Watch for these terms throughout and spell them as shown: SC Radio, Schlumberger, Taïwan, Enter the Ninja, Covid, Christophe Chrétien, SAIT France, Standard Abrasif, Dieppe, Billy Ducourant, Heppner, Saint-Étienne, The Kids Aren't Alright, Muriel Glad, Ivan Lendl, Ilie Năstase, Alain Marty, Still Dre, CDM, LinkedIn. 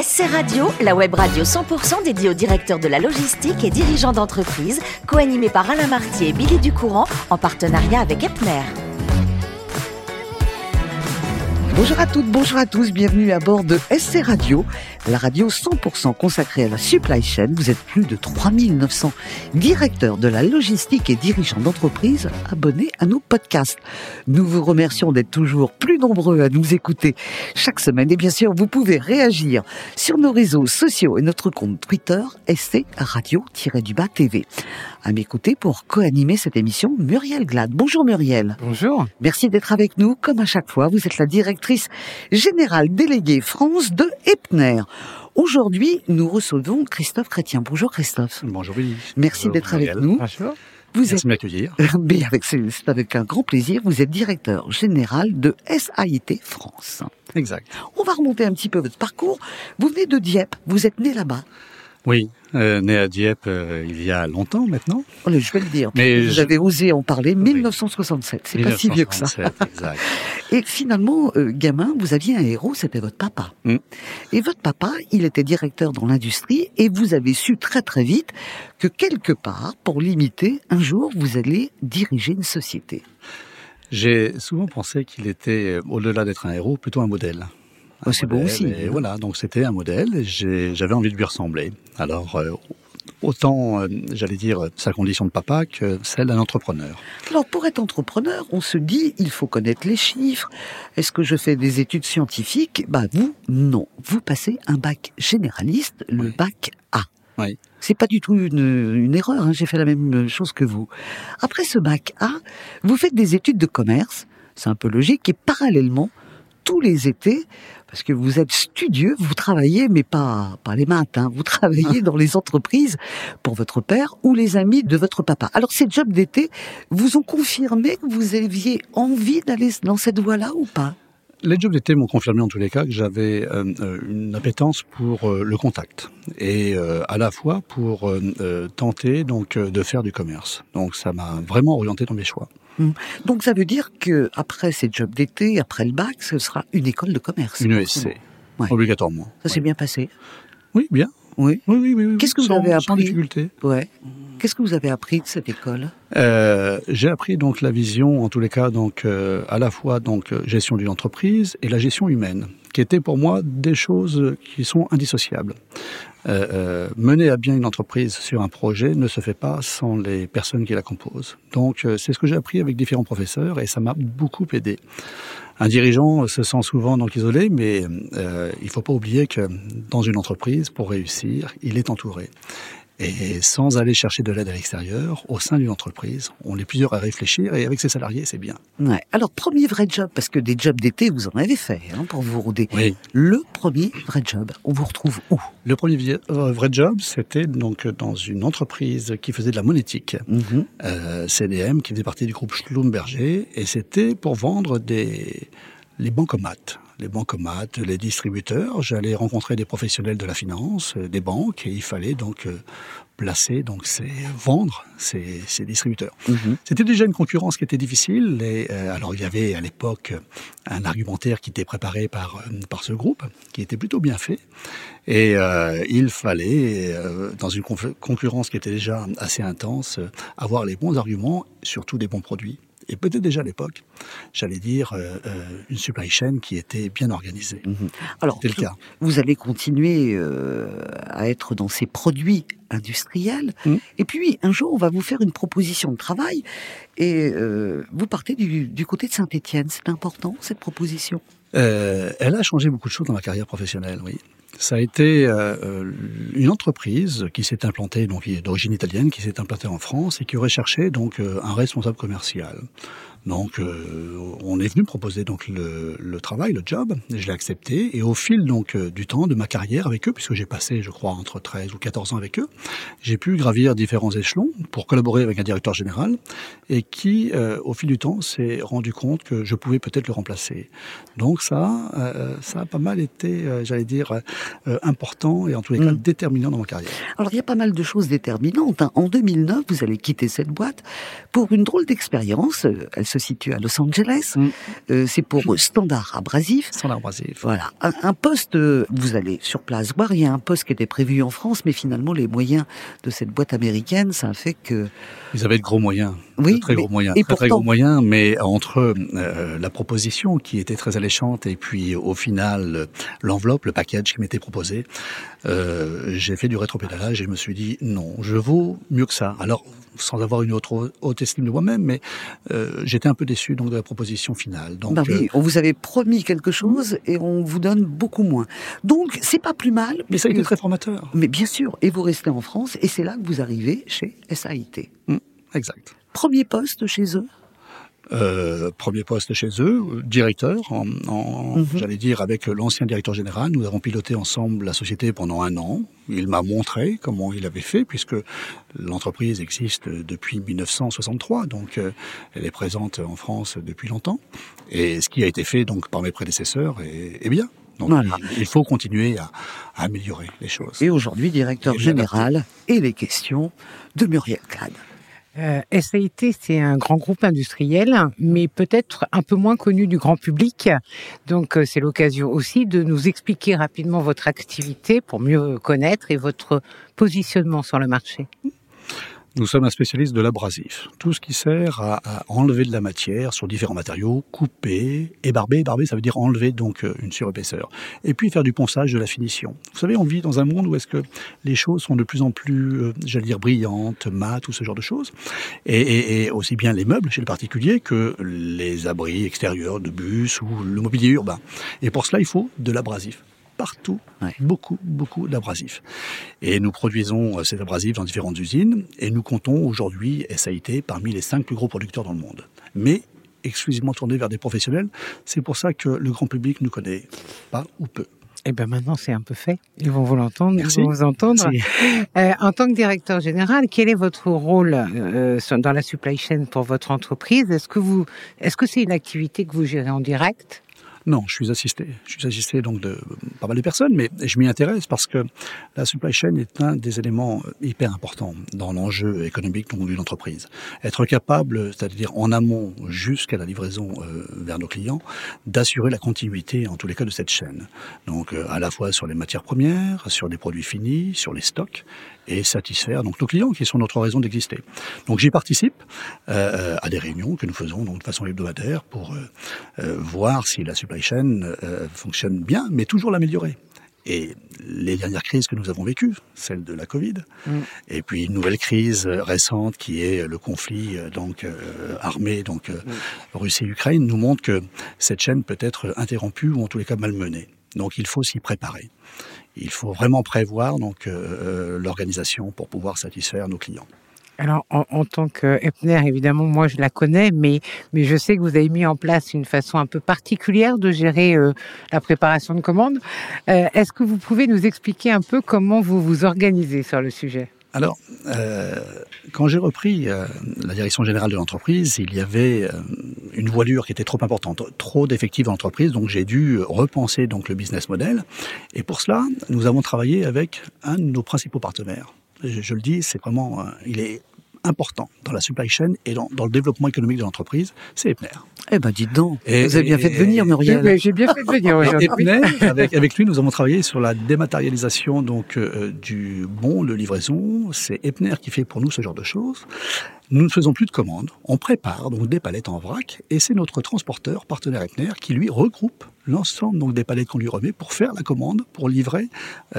SC Radio, la web radio 100% dédiée aux directeurs de la logistique et dirigeants d'entreprise, co-animée par Alain Marty et Billy Ducourant, en partenariat avec Heppner. Bonjour à toutes, bonjour à tous, bienvenue à bord de SC Radio, la radio 100% consacrée à la supply chain. Vous êtes plus de 3900 directeurs de la logistique et dirigeants d'entreprises abonnés à nos podcasts. Nous vous remercions d'être toujours plus nombreux à nous écouter chaque semaine. Et bien sûr, vous pouvez réagir sur nos réseaux sociaux et notre compte Twitter, SC Radio-du-Bas TV. À m'écouter pour co-animer cette émission, Muriel Glad. Bonjour Muriel. Bonjour. Merci d'être avec nous. Comme à chaque fois, vous êtes la directrice générale déléguée France de Heppner. Aujourd'hui, nous recevons Christophe Chrétien. Bonjour Christophe. Bonjour Billy. Merci d'être avec nous. Bonjour. Merci de m'accueillir. Mais c'est avec un grand plaisir. Vous êtes directeur général de SAIT France. Exact. On va remonter un petit peu votre parcours. Vous venez de Dieppe. Vous êtes né là-bas. Oui, né à Dieppe il y a longtemps maintenant. Oh, je vais le dire, j'avais osé en parler, 1967, c'est 1967, pas si vieux que ça. Exact. Et finalement, gamin, vous aviez un héros, c'était votre papa. Mm. Et votre papa, il était directeur dans l'industrie et vous avez su très très vite que quelque part, pour l'imiter, un jour vous allez diriger une société. J'ai souvent pensé qu'il était, au-delà d'être un héros, plutôt un modèle. Oh, c'est beau aussi. Et voilà, donc c'était un modèle, et j'avais envie de lui ressembler. Alors, autant, j'allais dire, sa condition de papa que celle d'un entrepreneur. Alors, pour être entrepreneur, on se dit, il faut connaître les chiffres. Est-ce que je fais des études scientifiques ? Bah, vous, non. Vous passez un bac généraliste, le bac A. Oui. C'est pas du tout une erreur, hein. J'ai fait la même chose que vous. Après ce bac A, vous faites des études de commerce, c'est un peu logique, et parallèlement, tous les étés, parce que vous êtes studieux, vous travaillez, mais pas les maths, hein, vous travaillez dans les entreprises pour votre père ou les amis de votre papa. Alors ces jobs d'été vous ont confirmé que vous aviez envie d'aller dans cette voie-là ou pas ? Les jobs d'été m'ont confirmé en tous les cas que j'avais une appétence pour le contact et à la fois pour tenter donc de faire du commerce. Donc ça m'a vraiment orienté dans mes choix. Donc ça veut dire que après ces jobs d'été, après le bac, ce sera une école de commerce. Une ESC, ouais. Obligatoirement. Ça s'est bien passé. Oui, bien. Oui. Qu'est-ce que vous avez appris ? Sans difficulté. Ouais. Qu'est-ce que vous avez appris de cette école ? J'ai appris donc la vision, en tous les cas, donc à la fois donc gestion d'une entreprise et la gestion humaine, qui étaient pour moi des choses qui sont indissociables. Mener à bien une entreprise sur un projet ne se fait pas sans les personnes qui la composent. Donc c'est ce que j'ai appris avec différents professeurs et ça m'a beaucoup aidé. Un dirigeant se sent souvent donc isolé, mais il ne faut pas oublier que dans une entreprise, pour réussir, il est entouré. Et sans aller chercher de l'aide à l'extérieur, au sein d'une entreprise, on est plusieurs à réfléchir et avec ses salariés, c'est bien. Ouais. Alors, premier vrai job, parce que des jobs d'été, vous en avez fait hein, pour vous rôder. Oui. Le premier vrai job, on vous retrouve où ? Le premier vrai job, c'était donc dans une entreprise qui faisait de la monétique, CDM, qui faisait partie du groupe Schlumberger, et c'était pour vendre les bancomates. Les bancomates, les distributeurs, j'allais rencontrer des professionnels de la finance, des banques, et il fallait donc vendre ces distributeurs. C'était déjà une concurrence qui était difficile. Et, alors il y avait à l'époque un argumentaire qui était préparé par ce groupe, qui était plutôt bien fait. Et il fallait, dans une concurrence qui était déjà assez intense, avoir les bons arguments, surtout des bons produits. Et peut-être déjà à l'époque, j'allais dire, une supply chain qui était bien organisée. Alors, c'était le cas. Vous allez continuer à être dans ces produits industriels. Et puis, un jour, on va vous faire une proposition de travail. Et vous partez du côté de Saint-Étienne. C'est important, cette proposition ? Elle a changé beaucoup de choses dans ma carrière professionnelle, oui. Ça a été une entreprise qui s'est implantée, donc d'origine italienne, qui s'est implantée en France et qui recherchait donc un responsable commercial. Donc, on est venu me proposer donc le travail, le job. Je l'ai accepté et au fil donc du temps de ma carrière avec eux, puisque j'ai passé, je crois, entre 13 ou 14 ans avec eux, j'ai pu gravir différents échelons pour collaborer avec un directeur général et qui, au fil du temps, s'est rendu compte que je pouvais peut-être le remplacer. Donc ça a pas mal été, j'allais dire, important et en tous les cas déterminant dans ma carrière. Alors, il y a pas mal de choses déterminantes. En 2009, vous allez quitter cette boîte pour une drôle d'expérience. Elle se situe à Los Angeles. C'est pour Standard Abrasif. Standard Abrasif. Voilà. Un poste, vous allez sur place voir, il y a un poste qui était prévu en France, mais finalement, les moyens de cette boîte américaine, ça a fait que... Ils avaient de gros moyens. Oui, de très gros moyens. Très gros moyens, mais entre la proposition qui était très alléchante et puis au final, l'enveloppe, le package qui m'était proposé, j'ai fait du rétropédalage et je me suis dit non, je vaux mieux que ça. Alors, sans avoir une haute estime de moi-même, mais j'étais un peu déçu donc de la proposition finale. Donc, oui, on vous avait promis quelque chose et on vous donne beaucoup moins. Donc, c'est pas plus mal. Mais ça a été très formateur. Mais bien sûr, et vous restez en France et c'est là que vous arrivez chez SAIT. Exact. Premier poste chez eux ? Premier poste chez eux, directeur, j'allais dire, avec l'ancien directeur général. Nous avons piloté ensemble la société pendant un an. Il m'a montré comment il avait fait, puisque l'entreprise existe depuis 1963, donc elle est présente en France depuis longtemps. Et ce qui a été fait donc par mes prédécesseurs est bien. Donc voilà. Il faut continuer à améliorer les choses. Et aujourd'hui, directeur général, et les questions de Muriel Glad. SAIT, c'est un grand groupe industriel, mais peut-être un peu moins connu du grand public. Donc, c'est l'occasion aussi de nous expliquer rapidement votre activité pour mieux connaître et votre positionnement sur le marché. Nous sommes un spécialiste de l'abrasif. Tout ce qui sert à enlever de la matière sur différents matériaux, couper, ébarber. Ébarber, ça veut dire enlever donc une surépaisseur. Et puis faire du ponçage de la finition. Vous savez, on vit dans un monde où est-ce que les choses sont de plus en plus, j'allais dire, brillantes, mates, ou ce genre de choses. Et aussi bien les meubles chez le particulier que les abris extérieurs de bus ou le mobilier urbain. Et pour cela, il faut de l'abrasif. Partout, beaucoup d'abrasifs. Et nous produisons ces abrasifs dans différentes usines et nous comptons aujourd'hui SAIT parmi les 5 plus gros producteurs dans le monde. Mais exclusivement tournés vers des professionnels, c'est pour ça que le grand public ne nous connaît pas ou peu. Eh bien maintenant c'est un peu fait, ils vont vous l'entendre, Merci. Ils vont vous entendre. En tant que directeur général, quel est votre rôle dans la supply chain pour votre entreprise ? Est-ce que c'est une activité que vous gérez en direct ? Non, je suis assisté donc de pas mal de personnes, mais je m'y intéresse parce que la supply chain est un des éléments hyper importants dans l'enjeu économique d'une entreprise. Être capable, c'est-à-dire en amont jusqu'à la livraison vers nos clients, d'assurer la continuité en tous les cas de cette chaîne. Donc à la fois sur les matières premières, sur les produits finis, sur les stocks, et satisfaire donc nos clients qui sont notre raison d'exister. Donc j'y participe à des réunions que nous faisons donc de façon hebdomadaire pour voir si la supply chain fonctionne bien, mais toujours l'améliorer. Et les dernières crises que nous avons vécues, celle de la Covid, et puis une nouvelle crise récente qui est le conflit donc armé donc Russie-Ukraine, nous montre que cette chaîne peut être interrompue ou en tous les cas malmenée. Donc il faut s'y préparer. Il faut vraiment prévoir donc l'organisation pour pouvoir satisfaire nos clients. Alors, en tant que Heppner, évidemment, moi je la connais, mais je sais que vous avez mis en place une façon un peu particulière de gérer la préparation de commandes. Est-ce que vous pouvez nous expliquer un peu comment vous vous organisez sur le sujet ? Alors, quand j'ai repris la direction générale de l'entreprise, il y avait une voilure qui était trop importante, trop d'effectifs dans l'entreprise, donc j'ai dû repenser donc le business model. Et pour cela, nous avons travaillé avec un de nos principaux partenaires. Je le dis, c'est vraiment, il est important dans la supply chain et dans le développement économique de l'entreprise, c'est Heppner. Eh ben, dites donc, vous avez bien fait de venir, Muriel. J'ai bien fait de venir aujourd'hui. Heppner, avec lui, nous avons travaillé sur la dématérialisation donc du bon de livraison. C'est Heppner qui fait pour nous ce genre de choses. Nous ne faisons plus de commandes. On prépare donc des palettes en vrac et c'est notre transporteur partenaire Heppner qui lui regroupe l'ensemble donc des palettes qu'on lui remet pour faire la commande, pour livrer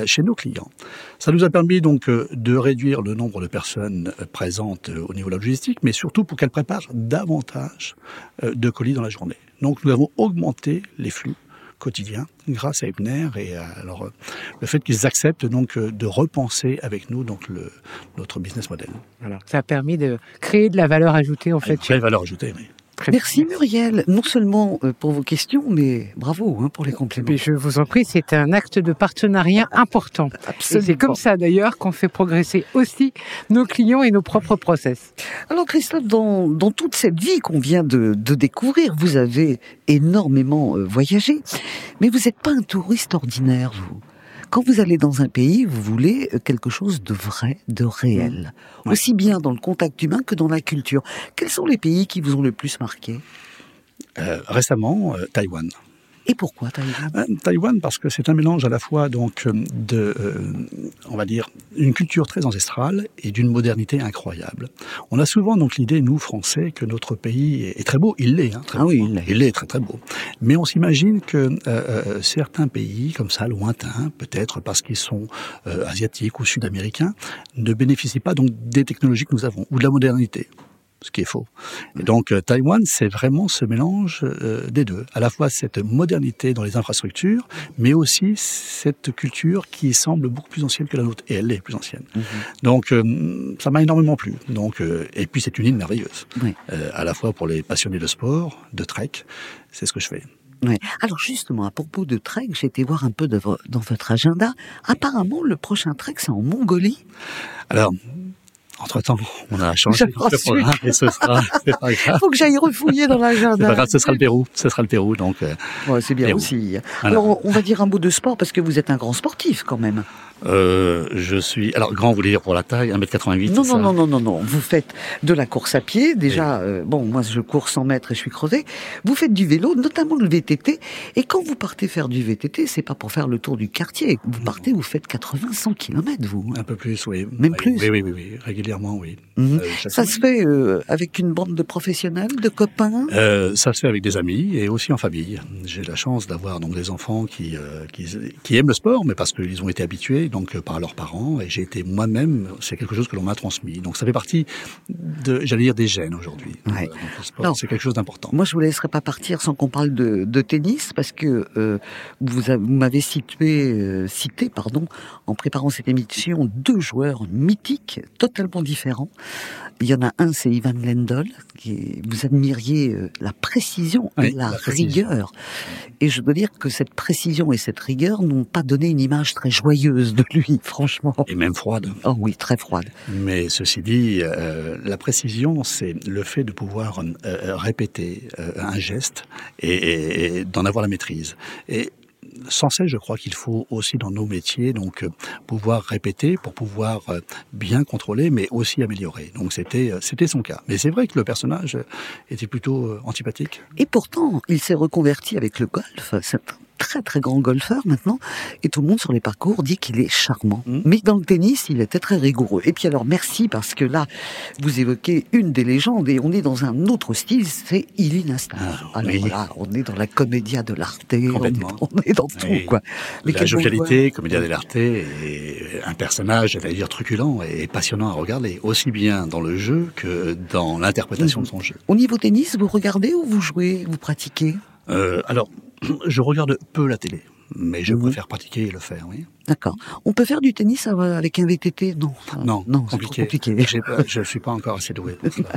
chez nos clients. Ça nous a permis donc de réduire le nombre de personnes présentes au niveau de la logistique, mais surtout pour qu'elles préparent davantage de colis dans la journée. Donc nous avons augmenté les flux quotidiens grâce à Heppner et alors le fait qu'ils acceptent donc de repenser avec nous donc notre business model. Voilà. Ça a permis de créer de la valeur ajoutée en fait. Créer de la valeur ajoutée, oui. Merci Muriel, non seulement pour vos questions, mais bravo pour les compliments. Mais je vous en prie, c'est un acte de partenariat important. Absolument. Et c'est comme ça d'ailleurs qu'on fait progresser aussi nos clients et nos propres process. Alors Christophe, dans toute cette vie qu'on vient de découvrir, vous avez énormément voyagé, mais vous n'êtes pas un touriste ordinaire, vous. quand vous allez dans un pays, vous voulez quelque chose de vrai, de réel. Ouais. Aussi bien dans le contact humain que dans la culture. Quels sont les pays qui vous ont le plus marqué ? Récemment, Taïwan. Et pourquoi Taïwan ? Taïwan parce que c'est un mélange à la fois donc de, on va dire, une culture très ancestrale et d'une modernité incroyable. On a souvent donc l'idée, nous Français, que notre pays est très beau. Il l'est, hein, très beau. Oui, il l'est très très beau. Mais on s'imagine que certains pays comme ça, lointains, peut-être parce qu'ils sont asiatiques ou sud-américains, ne bénéficient pas donc des technologies que nous avons ou de la modernité. Ce qui est faux. Et donc, Taïwan, c'est vraiment ce mélange des deux. À la fois cette modernité dans les infrastructures, mais aussi cette culture qui semble beaucoup plus ancienne que la nôtre. Et elle est plus ancienne. Mm-hmm. Donc, ça m'a énormément plu. Donc, et puis, c'est une île merveilleuse. Oui. À la fois pour les passionnés de sport, de trek, c'est ce que je fais. Ouais. Alors justement, à propos de trek, j'ai été voir un peu dans votre agenda. Apparemment, le prochain trek, c'est en Mongolie. Alors... Entre-temps, on a changé le programme et ce sera, c'est pas grave. Faut que j'aille refouiller dans l'agenda. C'est pas grave, ce sera le Pérou. Ce sera le Pérou, donc. Ouais, c'est bien Pérou. Aussi. Alors, on va dire un mot de sport parce que vous êtes un grand sportif quand même. Je suis, alors grand, vous voulez dire pour la taille, 1m88. Non, ça... non. Vous faites de la course à pied. Déjà, oui. Bon, moi, je cours 100 mètres et je suis crevé. Vous faites du vélo, notamment le VTT. Et quand vous partez faire du VTT, c'est pas pour faire le tour du quartier. Vous partez, vous faites 80-100 km, vous. Un peu plus, oui. Même plus. Oui. Régulièrement, oui. Mmh. Ça se fait avec une bande de professionnels, de copains ? Ça se fait avec des amis et aussi en famille. J'ai la chance d'avoir donc des enfants qui aiment le sport, mais parce qu'ils ont été habitués donc par leurs parents. Et j'ai été moi-même, c'est quelque chose que l'on m'a transmis. Donc ça fait partie de, j'allais dire, des gènes aujourd'hui. Ouais. Donc, le sport, alors, c'est quelque chose d'important. Moi, je vous laisserai pas partir sans qu'on parle de tennis, parce que vous m'avez cité, en préparant cette émission, deux joueurs mythiques, totalement différents. Il y en a un, c'est Ivan Lendl, vous admiriez la précision et la rigueur. Et je dois dire que cette précision et cette rigueur n'ont pas donné une image très joyeuse de lui, franchement. Et même froide. Oh oui, très froide. Mais ceci dit, la précision, c'est le fait de pouvoir répéter un geste et d'en avoir la maîtrise. Et sans cesse, je crois qu'il faut aussi dans nos métiers donc pouvoir répéter pour pouvoir bien contrôler, mais aussi améliorer. Donc c'était son cas. Mais c'est vrai que le personnage était plutôt antipathique. Et pourtant, il s'est reconverti avec le golf. C'est un très très grand golfeur maintenant. Et tout le monde sur les parcours dit qu'il est charmant. Mmh. Mais dans le tennis, il était très rigoureux. Et puis alors merci, parce que là, vous évoquez une des légendes et on est dans un autre style, c'est Ilie Năstase. Là, on est dans la commedia dell'arte, on est dans tout, oui. Quoi. Mais la jovialité, commedia dell'arte, est un personnage, j'allais dire, truculent et passionnant à regarder, aussi bien dans le jeu que dans l'interprétation de son jeu. Au niveau tennis, vous regardez ou vous jouez, vous pratiquez ? Alors, je regarde peu la télé, mais je préfère pratiquer et le faire, oui. D'accord. On peut faire du tennis avec un VTT ? Non, c'est trop compliqué. Je ne suis pas encore assez doué pour cela.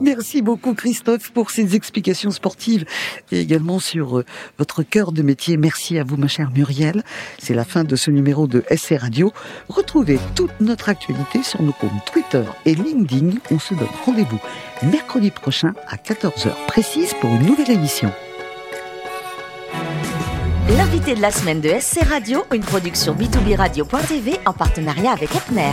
Merci beaucoup Christophe pour ces explications sportives et également sur votre cœur de métier. Merci à vous ma chère Muriel. C'est la fin de ce numéro de SC Radio. Retrouvez toute notre actualité sur nos comptes Twitter et LinkedIn. On se donne rendez-vous mercredi prochain à 14h précise pour une nouvelle émission. L'invité de la semaine de SC Radio, une production b2b radio.tv en partenariat avec Heppner.